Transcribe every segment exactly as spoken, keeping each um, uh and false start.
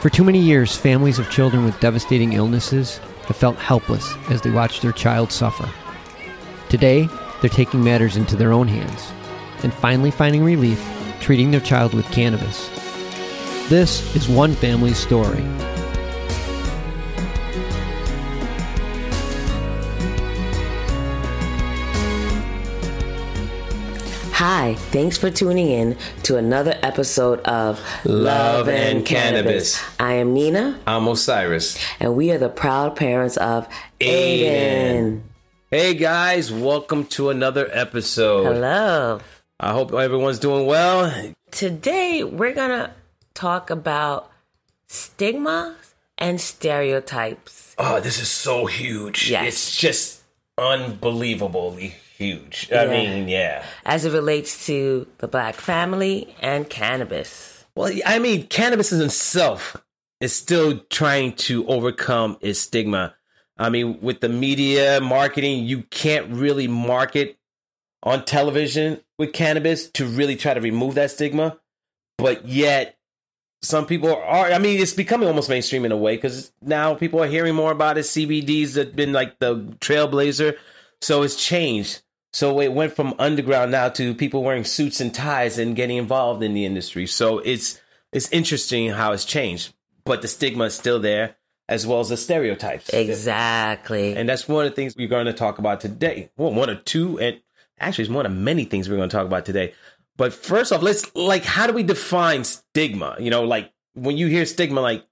For too many years, families of children with devastating illnesses have felt helpless as they watch their child suffer. Today, they're taking matters into their own hands and finally finding relief treating their child with cannabis. This is one family's story. Hi, thanks for tuning in to another episode of Love, Love and Cannabis. Cannabis. I am Nina. I'm Osiris. And we are the proud parents of Aiden. Aiden. Hey guys, welcome to another episode. Hello. I hope everyone's doing well. Today we're going to talk about stigma and stereotypes. Oh, this is so huge. Yes. It's just unbelievably huge. I yeah. mean, yeah. As it relates to the black family and cannabis. Well, I mean, cannabis in itself is still trying to overcome its stigma. I mean, with the media marketing, you can't really market on television with cannabis to really try to remove that stigma. But yet, some people are, I mean, it's becoming almost mainstream in a way because now people are hearing more about it. C B D's have been like the trailblazer. So it's changed. So it went from underground now to people wearing suits and ties and getting involved in the industry. So it's it's interesting how it's changed. But the stigma is still there, as well as the stereotypes. Exactly. And that's one of the things we're going to talk about today. Well, one of two, and actually it's one of many things we're going to talk about today. But first off, let's, like, how do we define stigma? You know, like, when you hear stigma, like,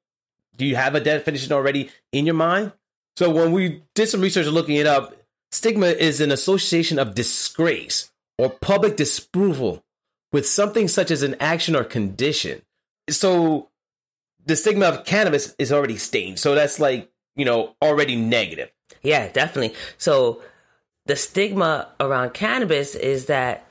do you have a definition already in your mind? So when we did some research looking it up, stigma is an association of disgrace or public disapproval with something such as an action or condition. So the stigma of cannabis is already stained. So that's like, you know, already negative. Yeah, definitely. So the stigma around cannabis is that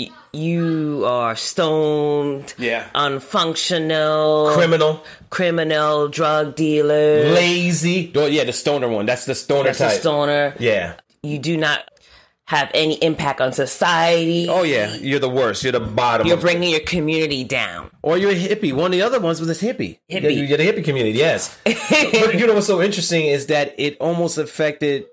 y- you are stoned, yeah. unfunctional, criminal, criminal, drug dealer, lazy. Oh, yeah, the stoner one. That's the stoner That's type. That's the stoner. Yeah. You do not have any impact on society. Oh, yeah. You're the worst. You're the bottom. You're bringing your community down. Or you're a hippie. One of the other ones was this hippie. Hippie. You're, you're the hippie community, yes. But you know what's so interesting is that it almost affected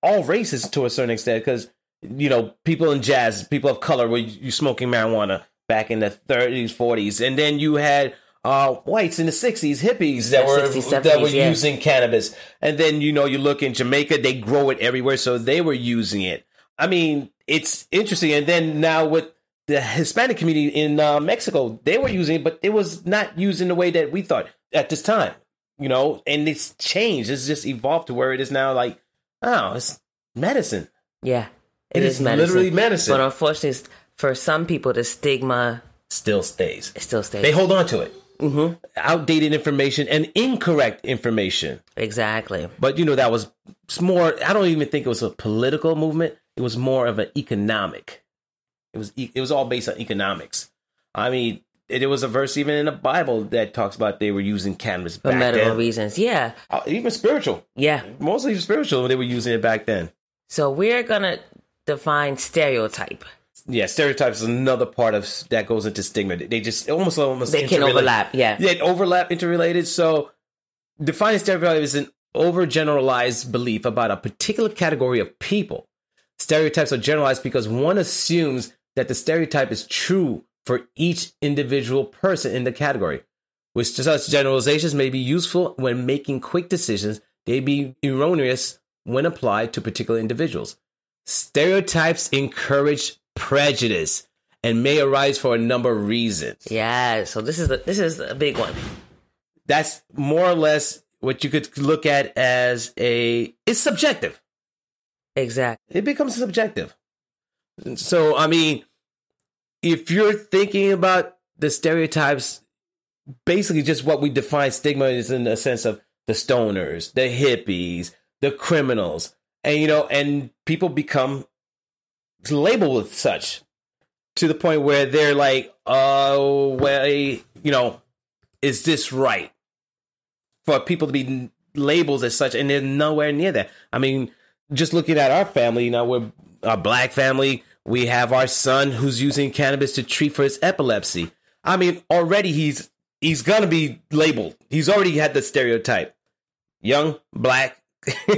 all races to a certain extent, because, you know, people in jazz, people of color were you smoking marijuana back in the thirties, forties. And then you had uh, whites in the sixties, hippies that were sixties, seventies, that were yeah. using cannabis. And then, you know, you look in Jamaica, they grow it everywhere. So they were using it. I mean, it's interesting. And then now with the Hispanic community in uh, Mexico, they were using it, but it was not used in the way that we thought at this time, you know, and it's changed. It's just evolved to where it is now like, oh, it's medicine. Yeah. It, it is, is medicine. Literally medicine. But unfortunately, for some people, the stigma still stays. It still stays. They hold on to it. Mm-hmm. Outdated information and incorrect information. Exactly. But, you know, that was more, I don't even think it was a political movement. It was more of an economic. It was it was all based on economics. I mean, there was a verse even in the Bible that talks about they were using cannabis back then. For medical reasons, yeah. Uh, even spiritual. Yeah. Mostly spiritual when they were using it back then. So we're going to define stereotype. Yeah, stereotypes is another part of that goes into stigma. They just almost almost They can overlap, yeah. They overlap, interrelated. So defining stereotype is an overgeneralized belief about a particular category of people. Stereotypes are generalized because one assumes that the stereotype is true for each individual person in the category. Which such generalizations may be useful when making quick decisions. They be erroneous when applied to particular individuals. Stereotypes encourage prejudice and may arise for a number of reasons. Yeah, so this is a, this is a big one. That's more or less what you could look at as a... It's subjective. Exactly. It becomes subjective. So, I mean, if you're thinking about the stereotypes, basically just what we define stigma is in the sense of the stoners, the hippies, the criminals, and, you know, and people become labeled with such to the point where they're like, oh, well, you know, is this right for people to be labeled as such? And they're nowhere near that. I mean, just looking at our family, you know, we're a black family. We have our son who's using cannabis to treat for his epilepsy. I mean, already he's he's going to be labeled. He's already had the stereotype. Young, black,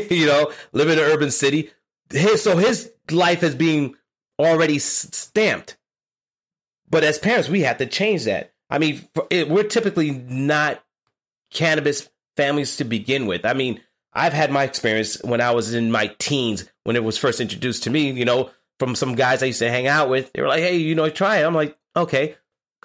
you know, live in an urban city. His, so his life is being already stamped. But as parents, we have to change that. I mean, we're typically not cannabis families to begin with. I mean, I've had my experience when I was in my teens, when it was first introduced to me, you know, from some guys I used to hang out with. They were like, hey, you know, try it. I'm like, okay.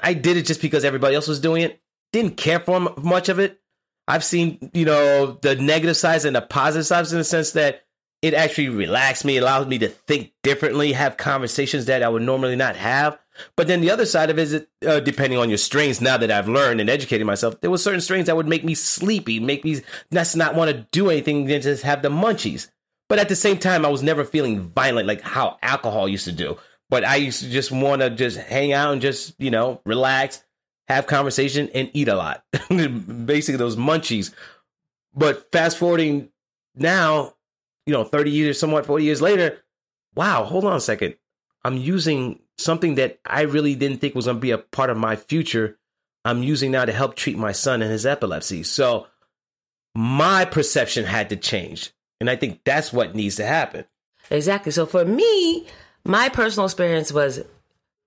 I did it just because everybody else was doing it. Didn't care for much of it. I've seen, you know, the negative sides and the positive sides in the sense that it actually relaxed me, allowed me to think differently, have conversations that I would normally not have. But then the other side of it is, uh, depending on your strains, now that I've learned and educated myself, there were certain strains that would make me sleepy, make me just not want to do anything than just have the munchies. But at the same time, I was never feeling violent like how alcohol used to do. But I used to just want to just hang out and just, you know, relax, have conversation, and eat a lot. Basically, those munchies. But fast forwarding now, you know, thirty years, somewhat forty years later, wow, hold on a second. I'm using something that I really didn't think was going to be a part of my future. I'm using now to help treat my son and his epilepsy. So my perception had to change. And I think that's what needs to happen. Exactly. So for me, my personal experience was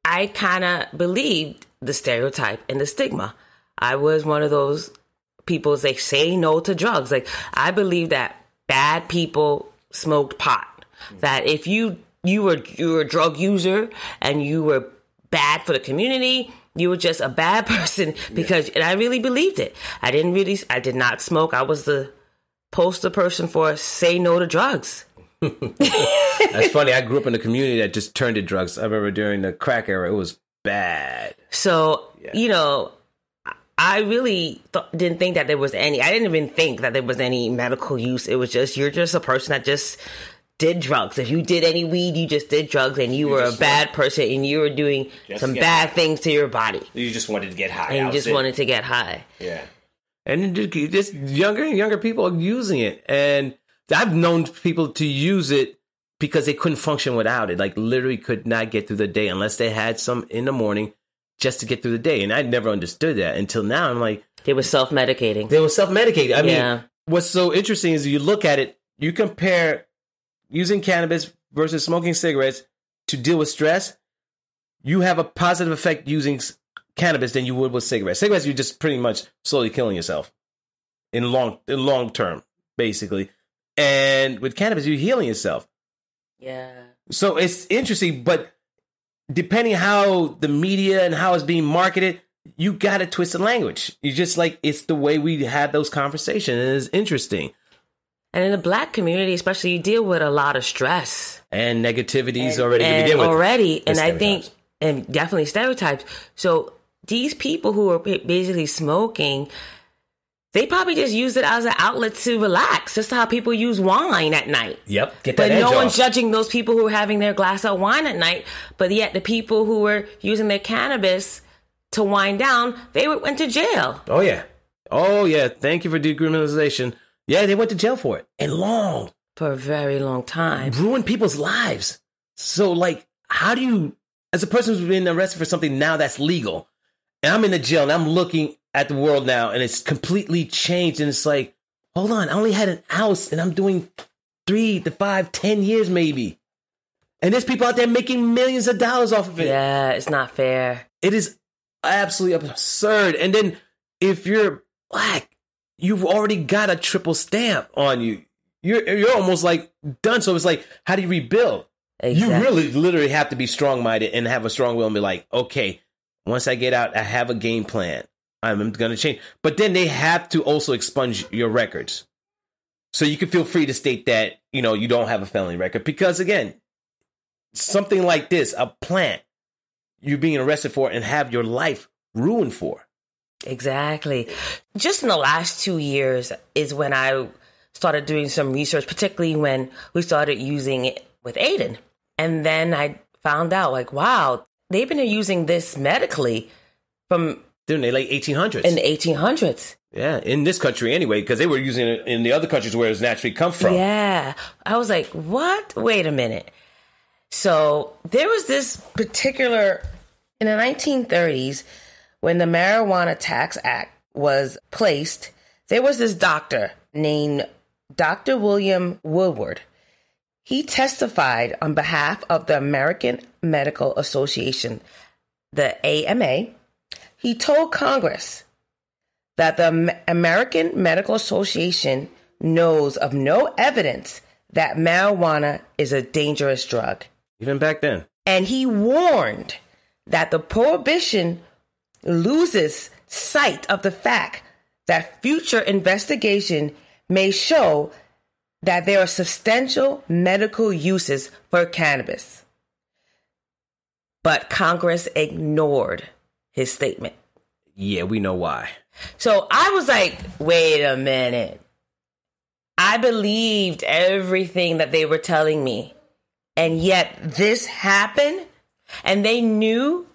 I kind of believed the stereotype and the stigma. I was one of those people that say no to drugs. Like, I believed that bad people smoked pot, that if you You were you were a drug user and you were bad for the community. You were just a bad person because, yeah. And I really believed it. I didn't really, I did not smoke. I was the poster person for say no to drugs. That's funny. I grew up in a community that just turned to drugs. I remember during the crack era, it was bad. So, yeah. You know, I really th- didn't think that there was any, I didn't even think that there was any medical use. It was just, you're just a person that just did drugs. If you did any weed, you just did drugs and you, you were a bad wanted, person and you were doing some bad high. things to your body. You just wanted to get high. And you just it. wanted to get high. Yeah. And just younger and younger people are using it. And I've known people to use it because they couldn't function without it. Like, literally could not get through the day unless they had some in the morning just to get through the day. And I never understood that until now. I'm like, They were self-medicating. They were self-medicating. I yeah. mean, what's so interesting is you look at it, you compare using cannabis versus smoking cigarettes to deal with stress, you have a positive effect using cannabis than you would with cigarettes. Cigarettes, you're just pretty much slowly killing yourself in long in long term, basically. And with cannabis, you're healing yourself. Yeah. So it's interesting, but depending how the media and how it's being marketed, you got to twist the language. You just like, it's the way we had those conversations. And it's interesting. And in the black community, especially, you deal with a lot of stress. And negativities and, already and to begin with. Already, and I think, and definitely stereotypes. So these people who are basically smoking, they probably just use it as an outlet to relax. Just how people use wine at night. Yep, get that edge off. But no one's judging those people who are having their glass of wine at night. But yet the people who were using their cannabis to wind down, they went to jail. Oh, yeah. Oh, yeah. Thank you for decriminalization. Yeah, they went to jail for it. And long. For a very long time. Ruined people's lives. So, like, how do you, as a person who's been arrested for something now that's legal, and I'm in the jail and I'm looking at the world now and it's completely changed and it's like, hold on, I only had an ounce and I'm doing three to five, ten years maybe. And there's people out there making millions of dollars off of it. Yeah, it's not fair. It is absolutely absurd. And then if you're black, you've already got a triple stamp on you. You're you're almost like done. So it's like, how do you rebuild? Exactly. You really literally have to be strong-minded and have a strong will and be like, okay, once I get out, I have a game plan. I'm going to change. But then they have to also expunge your records. So you can feel free to state that, you know, you don't have a felony record. Because, again, something like this, a plant, you're being arrested for and have your life ruined for. Exactly. Just in the last two years is when I started doing some research, particularly when we started using it with Aiden. And then I found out, like, wow, they've been using this medically from... Dude, in the late eighteen hundreds. In the eighteen hundreds. Yeah, in this country anyway, because they were using it in the other countries where it's naturally come from. Yeah. I was like, what? Wait a minute. So there was this particular... In the nineteen thirties... when the Marijuana Tax Act was placed, there was this doctor named Doctor William Woodward. He testified on behalf of the American Medical Association, the A M A. He told Congress that the American Medical Association knows of no evidence that marijuana is a dangerous drug. Even back then. And he warned that the prohibition loses sight of the fact that future investigation may show that there are substantial medical uses for cannabis. But Congress ignored his statement. Yeah, we know why. So I was like, wait a minute. I believed everything that they were telling me. And yet this happened, and they knew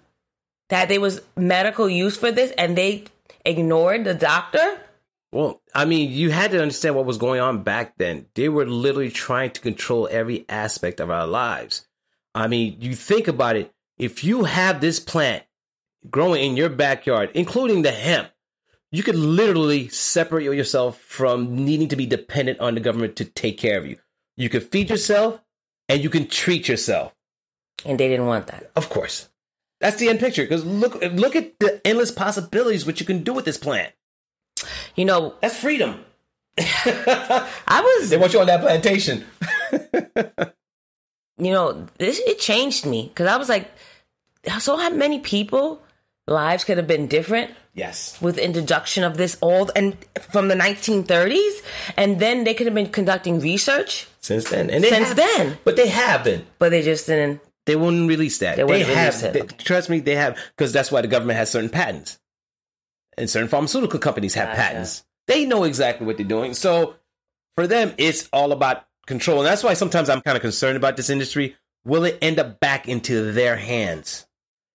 that there was medical use for this, and they ignored the doctor? Well, I mean, you had to understand what was going on back then. They were literally trying to control every aspect of our lives. I mean, you think about it. If you have this plant growing in your backyard, including the hemp, you could literally separate yourself from needing to be dependent on the government to take care of you. You can feed yourself and you can treat yourself. And they didn't want that. Of course. That's the end picture. Because look, look at the endless possibilities what you can do with this plant. You know, that's freedom. I was. They want you on that plantation. You know, this it changed me because I was like, so how many people lives could have been different? Yes. With introduction of this old and from the nineteen thirties, and then they could have been conducting research since then. And they since have, then, but they have been. But they just didn't. They wouldn't release that. They, they have. They, trust me, they have because that's why the government has certain patents. And certain pharmaceutical companies have gotcha. patents. They know exactly what they're doing. So for them, it's all about control. And that's why sometimes I'm kind of concerned about this industry. Will it end up back into their hands?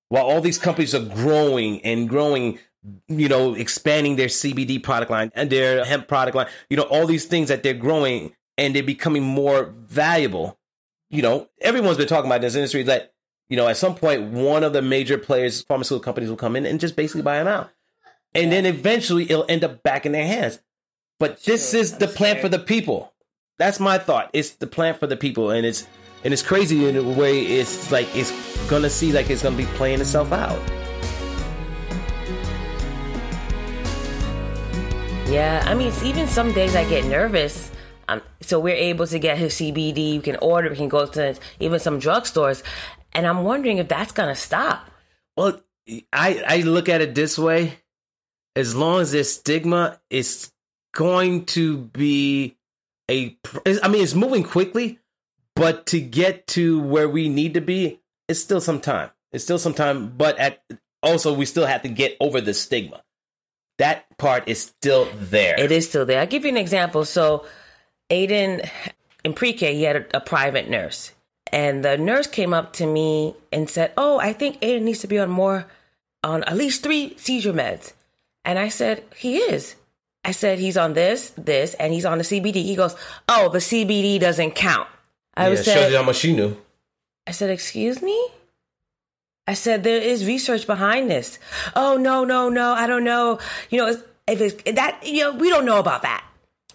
While all these companies are growing and growing, you know, expanding their C B D product line and their hemp product line, you know, all these things that they're growing and they're becoming more valuable. You know, everyone's been talking about this industry that, you know, at some point, one of the major players, pharmaceutical companies will come in and just basically buy them out. And then eventually it'll end up back in their hands. But this sure, is I'm the plan scared. for the people. That's my thought. It's the plan for the people. And it's and it's crazy in a way. It's like it's going to see like it's going to be playing itself out. Yeah, I mean, even some days I get nervous. Um, so we're able to get his C B D. You can order. We can go to even some drugstores. And I'm wondering if that's going to stop. Well, I, I look at it this way. As long as there's stigma, it's going to be a... I mean, it's moving quickly, but to get to where we need to be, it's still some time. It's still some time, but at, also we still have to get over the stigma. That part is still there. It is still there. I'll give you an example. So Aiden, in pre-K, he had a, a private nurse. And the nurse came up to me and said, oh, I think Aiden needs to be on more, on at least three seizure meds. And I said, he is. I said, he's on this, this, and he's on the C B D. He goes, oh, the C B D doesn't count. I yeah, said, shows you how much she knew. I said, excuse me? I said, there is research behind this. Oh, no, no, no, I don't know. You know, if it's that, you know, we don't know about that.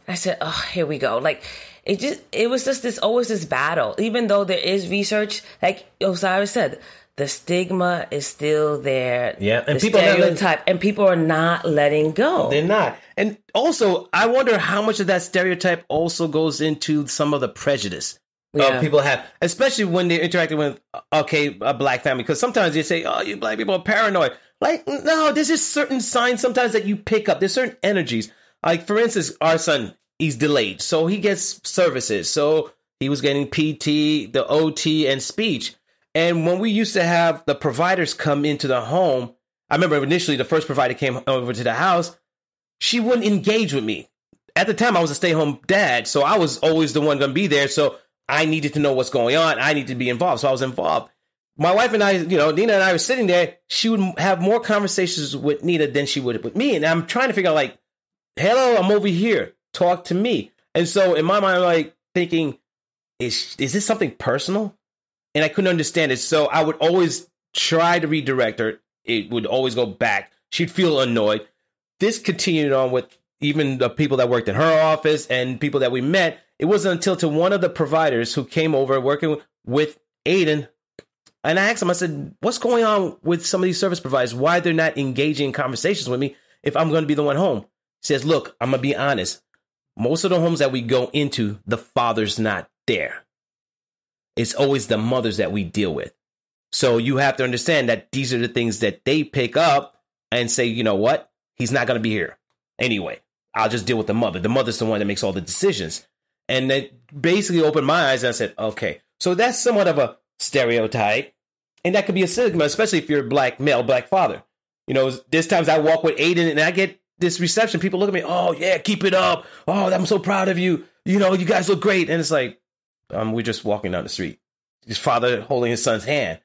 I said, oh, here we go. Like, it just, it was just this, always this battle. Even though there is research, like Osiris said, the stigma is still there. Yeah, and the people stereotype, letting, and people are not letting go. They're not. And also, I wonder how much of that stereotype also goes into some of the prejudice yeah. uh, people have, especially when they're interacting with, okay, a black family. Because sometimes you say, oh, you black people are paranoid. Like, no, there's just certain signs sometimes that you pick up. There's certain energies. Like, for instance, our son, he's delayed. So he gets services. So he was getting P T, the O T, and speech. And when we used to have the providers come into the home, I remember initially the first provider came over to the house. She wouldn't engage with me. At the time, I was a stay-home dad, so I was always the one going to be there. So I needed to know what's going on. I needed to be involved, so I was involved. My wife and I, you know, Nina and I were sitting there. She would have more conversations with Nina than she would with me. And I'm trying to figure out, like, hello, I'm over here. Talk to me. And so in my mind, I'm like thinking, is is this something personal? And I couldn't understand it. So I would always try to redirect her. It would always go back She'd feel annoyed. This continued on with even the people that worked in her office and people that we met. It wasn't until to one of the providers who came over working with Aiden, and I asked him, I said, what's going on with some of these service providers? Why they're not engaging in conversations with me if I'm going to be the one home? He says, look, I'm going to be honest. Most of the homes that we go into, the father's not there. It's always the mothers that we deal with. So you have to understand that these are the things that they pick up and say, you know what? He's not going to be here anyway. I'll just deal with the mother. The mother's the one that makes all the decisions. And it basically opened my eyes and I said, okay. So that's somewhat of a stereotype. And that could be a stigma, especially if you're a black male, black father. You know, there's times I walk with Aiden and I get this reception. People look at me, oh, yeah, keep it up. Oh, I'm so proud of you. You know, you guys look great. And it's like, um, we're just walking down the street. His father holding his son's hand.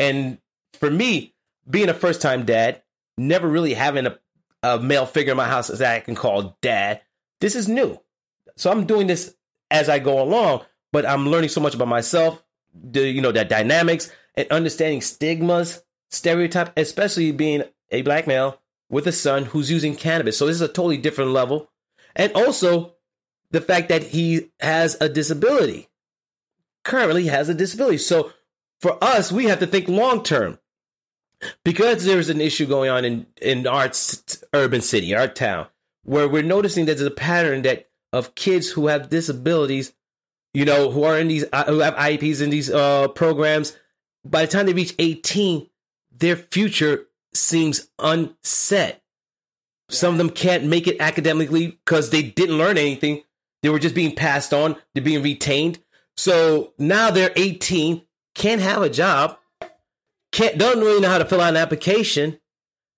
And for me, being a first-time dad, never really having a, a male figure in my house that I can call dad, this is new. So I'm doing this as I go along, but I'm learning so much about myself, the, you know, that dynamics and understanding stigmas, stereotypes, especially being a black male with a son who's using cannabis. So this is a totally different level. And also the fact that he has a disability, currently has a disability. So for us, we have to think long term. Because there's an issue going on in, in our urban city, our town, where we're noticing that there's a pattern that of kids who have disabilities, you know, who are in these, who have I E Ps in these uh, programs, by the time they reach eighteen, their future seems unset. Yeah. Some of them can't make it academically because they didn't learn anything. They were just being passed on. They're being retained. So now they're eighteen, can't have a job. Can't, don't really know how to fill out an application,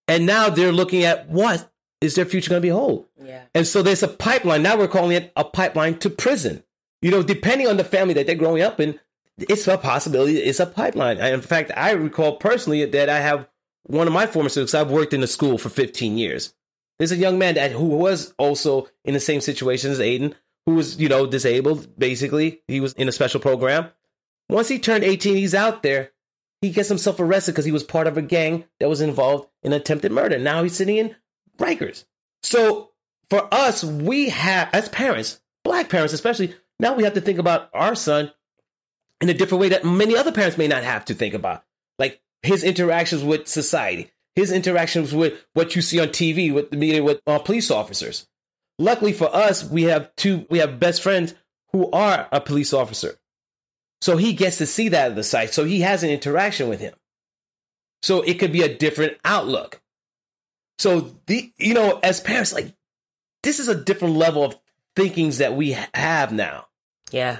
and now they're looking at what is their future going to behold. Yeah. And so there's a pipeline. Now we're calling it a pipeline to prison. You know, depending on the family that they're growing up in, it's a possibility. It's a pipeline. And in fact, I recall personally that I have one of my former students. I've worked in a school for fifteen years. There's a young man that who was also in the same situation as Aiden, who was, you know, disabled. Basically, he was in a special program. Once he turned eighteen, he's out there. He gets himself arrested because he was part of a gang that was involved in attempted murder. Now he's sitting in Rikers. So for us, we have, as parents, black parents especially, now we have to think about our son in a different way that many other parents may not have to think about. Like his interactions with society, his interactions with what you see on T V, with the media, with uh, police officers. Luckily for us, we have two, we have best friends who are a police officer. So he gets to see that at the site. So he has an interaction with him. So it could be a different outlook. So, the you know, as parents, like, this is a different level of thinkings that we have now. Yeah,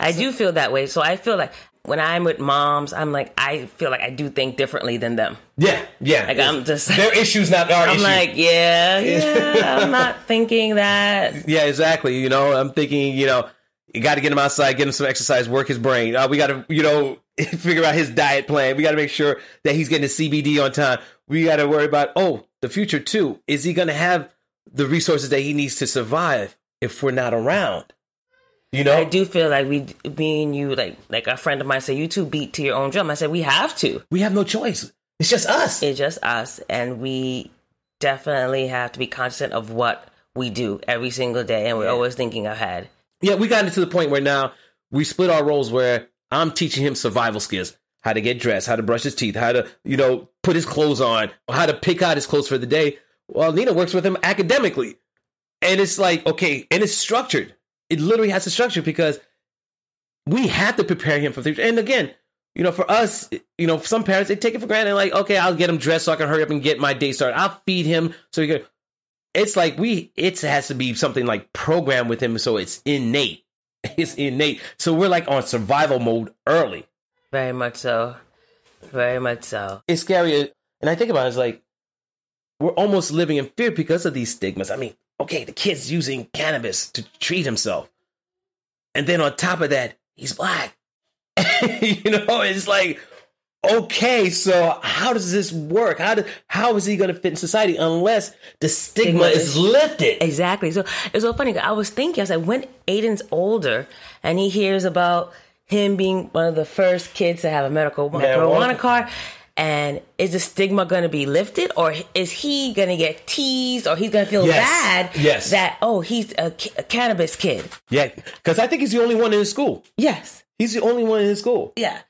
I do feel that way. So I feel like when I'm with moms, I'm like, I feel like I do think differently than them. Yeah, yeah. Like, I'm just... Their issue's not our I'm issue. I'm like, yeah, yeah, I'm not thinking that. Yeah, exactly. You know, I'm thinking, you know... You got to get him outside, get him some exercise, work his brain. Uh, we got to, you know, figure out his diet plan. We got to make sure that he's getting his C B D on time. We got to worry about, oh, the future too. Is he going to have the resources that he needs to survive if we're not around? You know, I do feel like we, me and you, like, like a friend of mine said, you two beat to your own drum. I said, we have to. We have no choice. It's just us. It's just us. And we definitely have to be conscious of what we do every single day. And we're yeah. always thinking ahead. Yeah, we got into the point where now we split our roles where I'm teaching him survival skills, how to get dressed, how to brush his teeth, how to, you know, put his clothes on, how to pick out his clothes for the day. Well, Nina works with him academically. And it's like, okay, and it's structured. It literally has a structure because we have to prepare him for things. And again, you know, for us, you know, some parents, they take it for granted. Like, okay, I'll get him dressed so I can hurry up and get my day started. I'll feed him so he can... It's like we, it has to be something like programmed with him. So it's innate. It's innate. So we're like on survival mode early. Very much so. Very much so. It's scary. And I think about it, it's like we're almost living in fear because of these stigmas. I mean, okay, the kid's using cannabis to treat himself. And then on top of that, he's black. You know, it's like, okay, so how does this work? How do, how is he going to fit in society unless the stigma, stigma is lifted? Exactly. So it's so funny. I was thinking, I was like, when Aiden's older and he hears about him being one of the first kids to have a medical marijuana card, And is the stigma going to be lifted, or is he going to get teased, or he's going to feel yes. bad yes. that, oh, he's a, a cannabis kid? Yeah, because I think he's the only one in his school. Yes. He's the only one in his school. Yeah.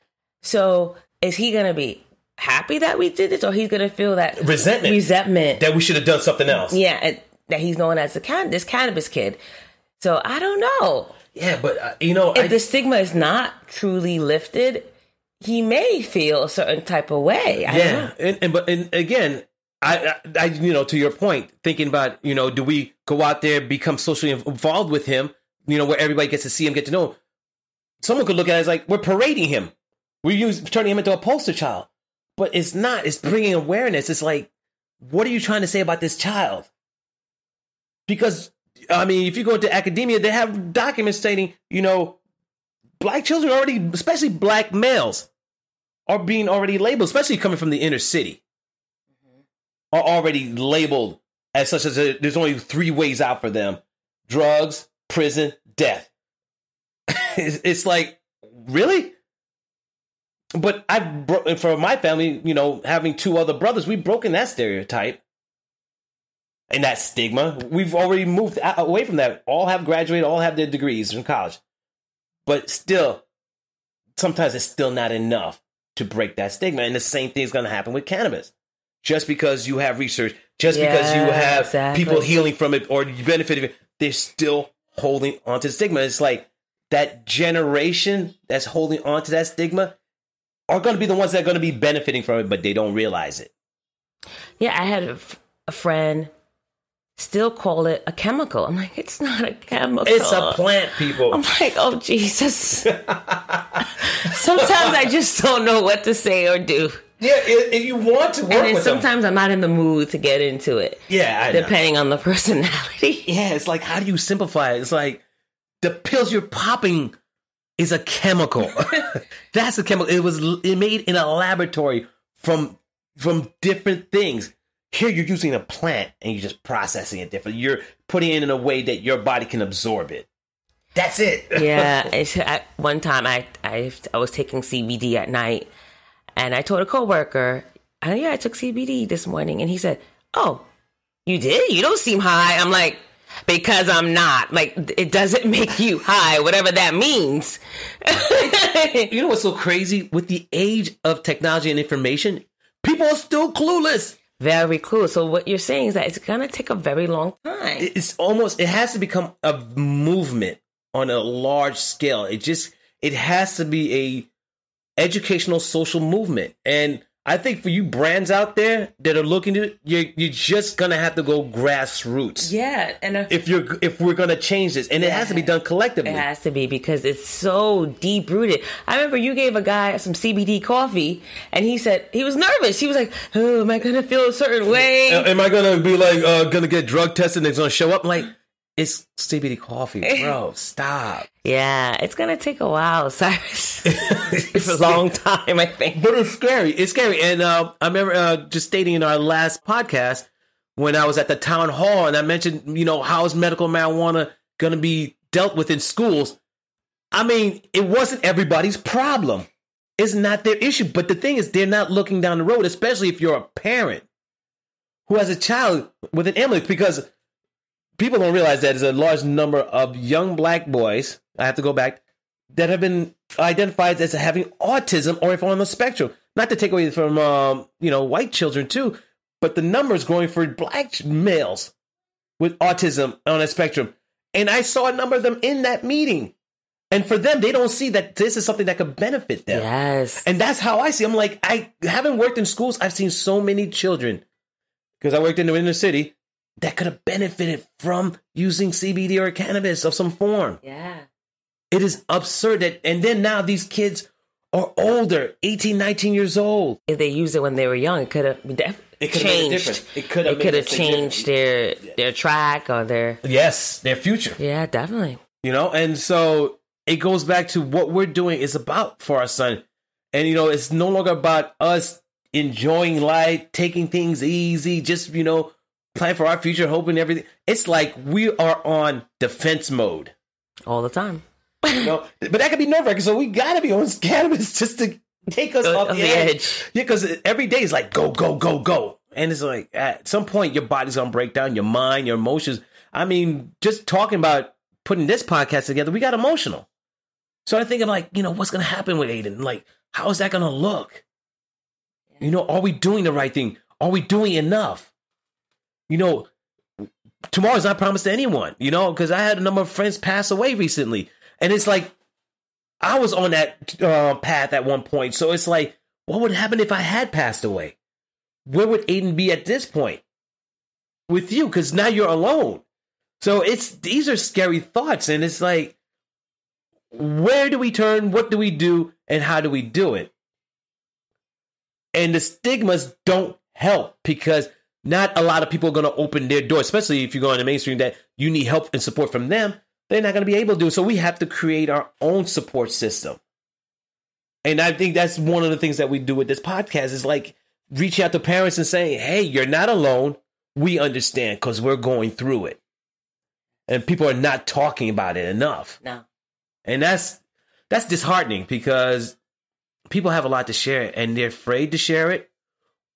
So is he going to be happy that we did this, or he's going to feel that resentment, resentment that we should have done something else? Yeah, and that he's known as a can- this cannabis kid. So I don't know. Yeah, but, uh, you know. If I, the stigma is not truly lifted, he may feel a certain type of way. I yeah, don't know. And, and but and again, I, I, I, you know, to your point, thinking about, you know, do we go out there, become socially involved with him, you know, where everybody gets to see him, get to know him? Someone could look at it as like, we're parading him. We're using, turning him into a poster child. But it's not. It's bringing awareness. It's like, what are you trying to say about this child? Because, I mean, if you go into academia, they have documents stating, you know, black children already, especially black males, are being already labeled, especially coming from the inner city, mm-hmm. are already labeled as such as a, there's only three ways out for them. Drugs, prison, death. it's, it's like, really? But I've bro- for my family, you know, having two other brothers, we've broken that stereotype and that stigma. We've already moved out, away from that. All have graduated, all have their degrees from college. But still, sometimes it's still not enough to break that stigma. And the same thing is going to happen with cannabis. Just because you have research, just yeah, because you have exactly. people healing from it or you benefit from it, they're still holding on to the stigma. It's like that generation that's holding on to that stigma are going to be the ones that are going to be benefiting from it, but they don't realize it. Yeah, I had a, f- a friend still call it a chemical. I'm like, it's not a chemical. It's a plant, people. I'm like, oh, Jesus. Sometimes I just don't know what to say or do. Yeah, if you want to work and then with sometimes them. I'm not in the mood to get into it. Yeah, I Depending know. on the personality. Yeah, it's like, how do you simplify it? It's like, the pills you're popping is a chemical. That's a chemical. It was it made in a laboratory from from different things. Here you're using a plant and you're just processing it differently. You're putting it in a way that your body can absorb it. That's it. Yeah. It's, I, one time I, I I was taking C B D at night, and I told a coworker, oh, yeah, I took C B D this morning. And he said, oh, you did? You don't seem high. I'm like, because I'm not. Like, it doesn't make you high, whatever that means. You know what's so crazy? With the age of technology and information, people are still clueless. Very cool. So what you're saying is that it's going to take a very long time. It's almost, it has to become a movement on a large scale. It just, it has to be a educational social movement. And I think for you brands out there that are looking to, you're, you're just going to have to go grassroots. Yeah. And a, if you're, if we're going to change this, and yeah, it has to be done collectively. It has to be, because it's so deep rooted. I remember you gave a guy some C B D coffee and he said, he was nervous. He was like, oh, am I going to feel a certain way? Am I going to be like, uh, going to get drug tested and it's going to show up? I'm like, it's C B D coffee, bro. Stop. Yeah, it's going to take a while, Cyrus. It's a long time, I think. But it's scary. It's scary. And uh, I remember uh, just stating in our last podcast when I was at the town hall and I mentioned, you know, how is medical marijuana going to be dealt with in schools? I mean, it wasn't everybody's problem. It's not their issue. But the thing is, they're not looking down the road, especially if you're a parent who has a child with an illness, because people don't realize that there's a large number of young black boys, I have to go back, that have been identified as having autism or if on the spectrum. Not to take away from, um, you know, white children too, but the numbers growing for black males with autism on a spectrum. And I saw a number of them in that meeting. And for them, they don't see that this is something that could benefit them. Yes. And that's how I see. I'm like, I haven't worked in schools. I've seen so many children, because I worked in the inner city, that could have benefited from using C B D or cannabis of some form. Yeah. It is absurd that, and then now these kids are older, eighteen, nineteen years old. If they used it when they were young, it could have def- it changed. It could have, it could have changed their their track or their yes, their future. Yeah, definitely. You know, and so it goes back to what we're doing is about for our son. And you know, it's no longer about us enjoying life, taking things easy, just, you know, plan for our future, hoping everything. It's like we are on defense mode all the time. You know? But that could be nerve-wracking. So we got to be on cannabis just to Take us go, off the edge. edge. Yeah, because every day is like, go, go, go, go. And it's like, at some point, your body's going to break down, your mind, your emotions. I mean, just talking about putting this podcast together, we got emotional. So I think I'm like, you know, what's going to happen with Aiden? Like, how is that going to look? You know, are we doing the right thing? Are we doing enough? You know, tomorrow's not promised to anyone, you know, because I had a number of friends pass away recently. And it's like, I was on that uh, path at one point. So it's like, what would happen if I had passed away? Where would Aiden be at this point with you? Because now you're alone. So it's these are scary thoughts. And it's like, where do we turn? What do we do? And how do we do it? And the stigmas don't help because not a lot of people are going to open their door, especially if you're going to mainstream that you need help and support from them. They're not going to be able to do it. So we have to create our own support system. And I think that's one of the things that we do with this podcast is like reach out to parents and saying, hey, you're not alone. We understand because we're going through it. And people are not talking about it enough. No. And that's that's disheartening because people have a lot to share and they're afraid to share it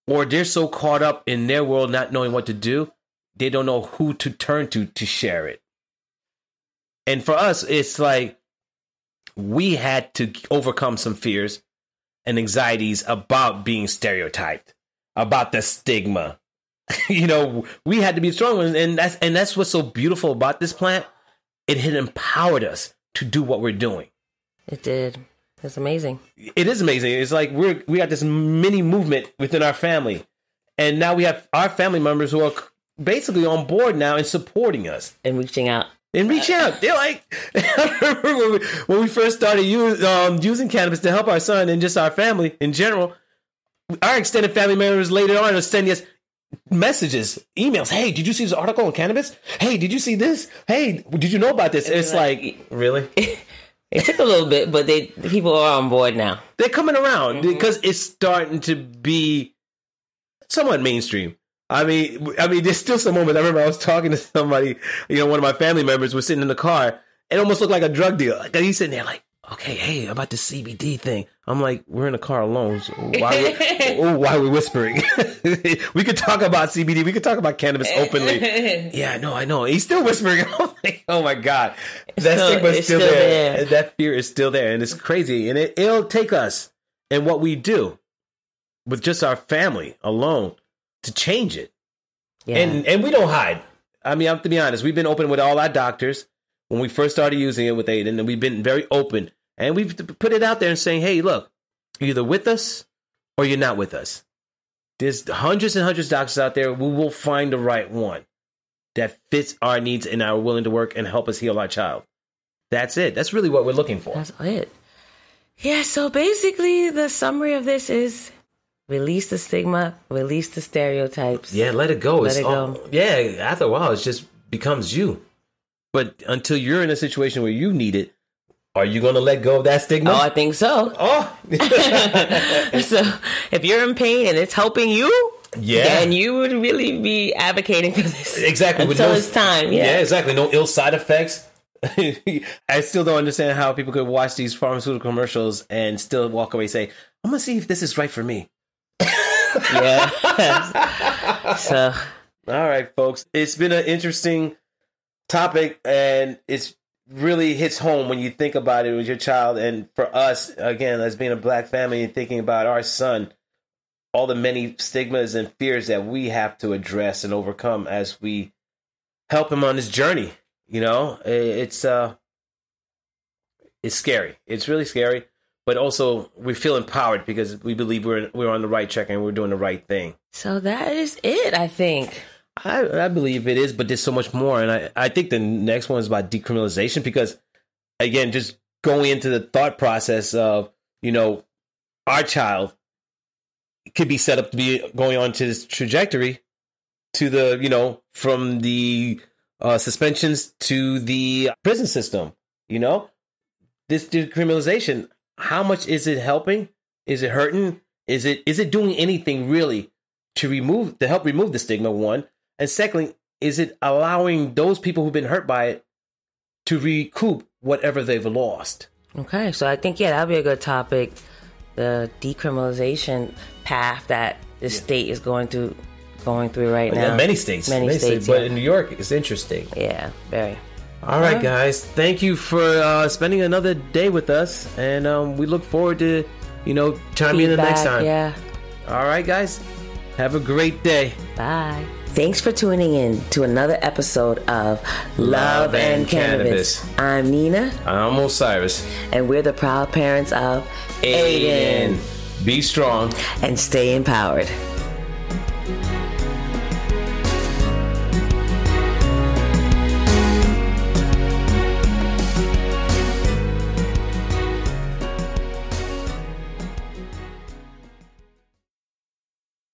or they're so caught up in their world not knowing what to do. They don't know who to turn to to share it. And for us, it's like we had to overcome some fears and anxieties about being stereotyped, about the stigma. You know, we had to be strong ones. And that's, and that's what's so beautiful about this plant. It had empowered us to do what we're doing. It did. It's amazing. It is amazing. It's like we're we got this mini movement within our family. And now we have our family members who are basically on board now and supporting us. And reaching out. And reach out. They're like, when, we, when we first started use, um, using cannabis to help our son and just our family in general, our extended family members later on are sending us messages, emails. Hey, did you see this article on cannabis? Hey, did you see this? Hey, did you know about this? It's like, like really? It took a little bit, but they people are on board now. They're coming around mm-hmm. because it's starting to be somewhat mainstream. I mean, I mean, there's still some moments. I remember I was talking to somebody, you know, one of my family members was sitting in the car. It almost looked like a drug deal. Like, he's sitting there like, okay, hey, about the C B D thing. I'm like, we're in a car alone. So why, we, why are we whispering? We could talk about C B D. We could talk about cannabis openly. Yeah, I know, I know. He's still whispering. I'm like, oh, my God. That no, stigma's still, still there. there. That fear is still there. And it's crazy. And it, it'll take us and what we do with just our family alone to change it. Yeah. And and we don't hide. I mean, I'm to be honest, we've been open with all our doctors when we first started using it with Aiden, and we've been very open. And we've put it out there and saying, hey, look, you're either with us or you're not with us. There's hundreds and hundreds of doctors out there. We will find the right one that fits our needs and are willing to work and help us heal our child. That's it. That's really what we're looking for. That's it. Yeah, so basically the summary of this is release the stigma, release the stereotypes. Yeah, let it go. Let it's it all, go. Yeah, after a while, it just becomes you. But until you're in a situation where you need it, are you going to let go of that stigma? Oh, I think so. Oh. So if you're in pain and it's helping you, yeah, then you would really be advocating for this. Exactly. Until no, it's time. Yeah. yeah, exactly. No ill side effects. I still don't understand how people could watch these pharmaceutical commercials and still walk away and say, I'm going to see if this is right for me. Yeah. So, all right, folks. It's been an interesting topic, and it's really hits home when you think about it with your child. And for us, again, as being a Black family and thinking about our son, all the many stigmas and fears that we have to address and overcome as we help him on his journey. You know, it's uh, it's scary. It's really scary. But also, we feel empowered because we believe we're we're on the right track and we're doing the right thing. So that is it, I think. I, I believe it is, but there's so much more. And I, I think the next one is about decriminalization because, again, just going into the thought process of, you know, our child could be set up to be going on to this trajectory to the, you know, from the uh, suspensions to the prison system, you know, this decriminalization. How much is it helping? Is it hurting? Is it is it doing anything really to remove to help remove the stigma? One, and secondly, is it allowing those people who've been hurt by it to recoup whatever they've lost? Okay, so I think yeah, that'd be a good topic the decriminalization path that the yeah. state is going through going through right now. Yeah, many states. Many, many states. states but yeah. in New York, it's interesting. Yeah, very. All right, guys. Thank you for uh, spending another day with us. And um, we look forward to, you know, chiming in the next time. Yeah. All right, guys. Have a great day. Bye. Thanks for tuning in to another episode of Love, Love and, and Cannabis. Cannabis. I'm Nina. I'm Osiris. And we're the proud parents of Aiden. Aiden. Be strong. And stay empowered.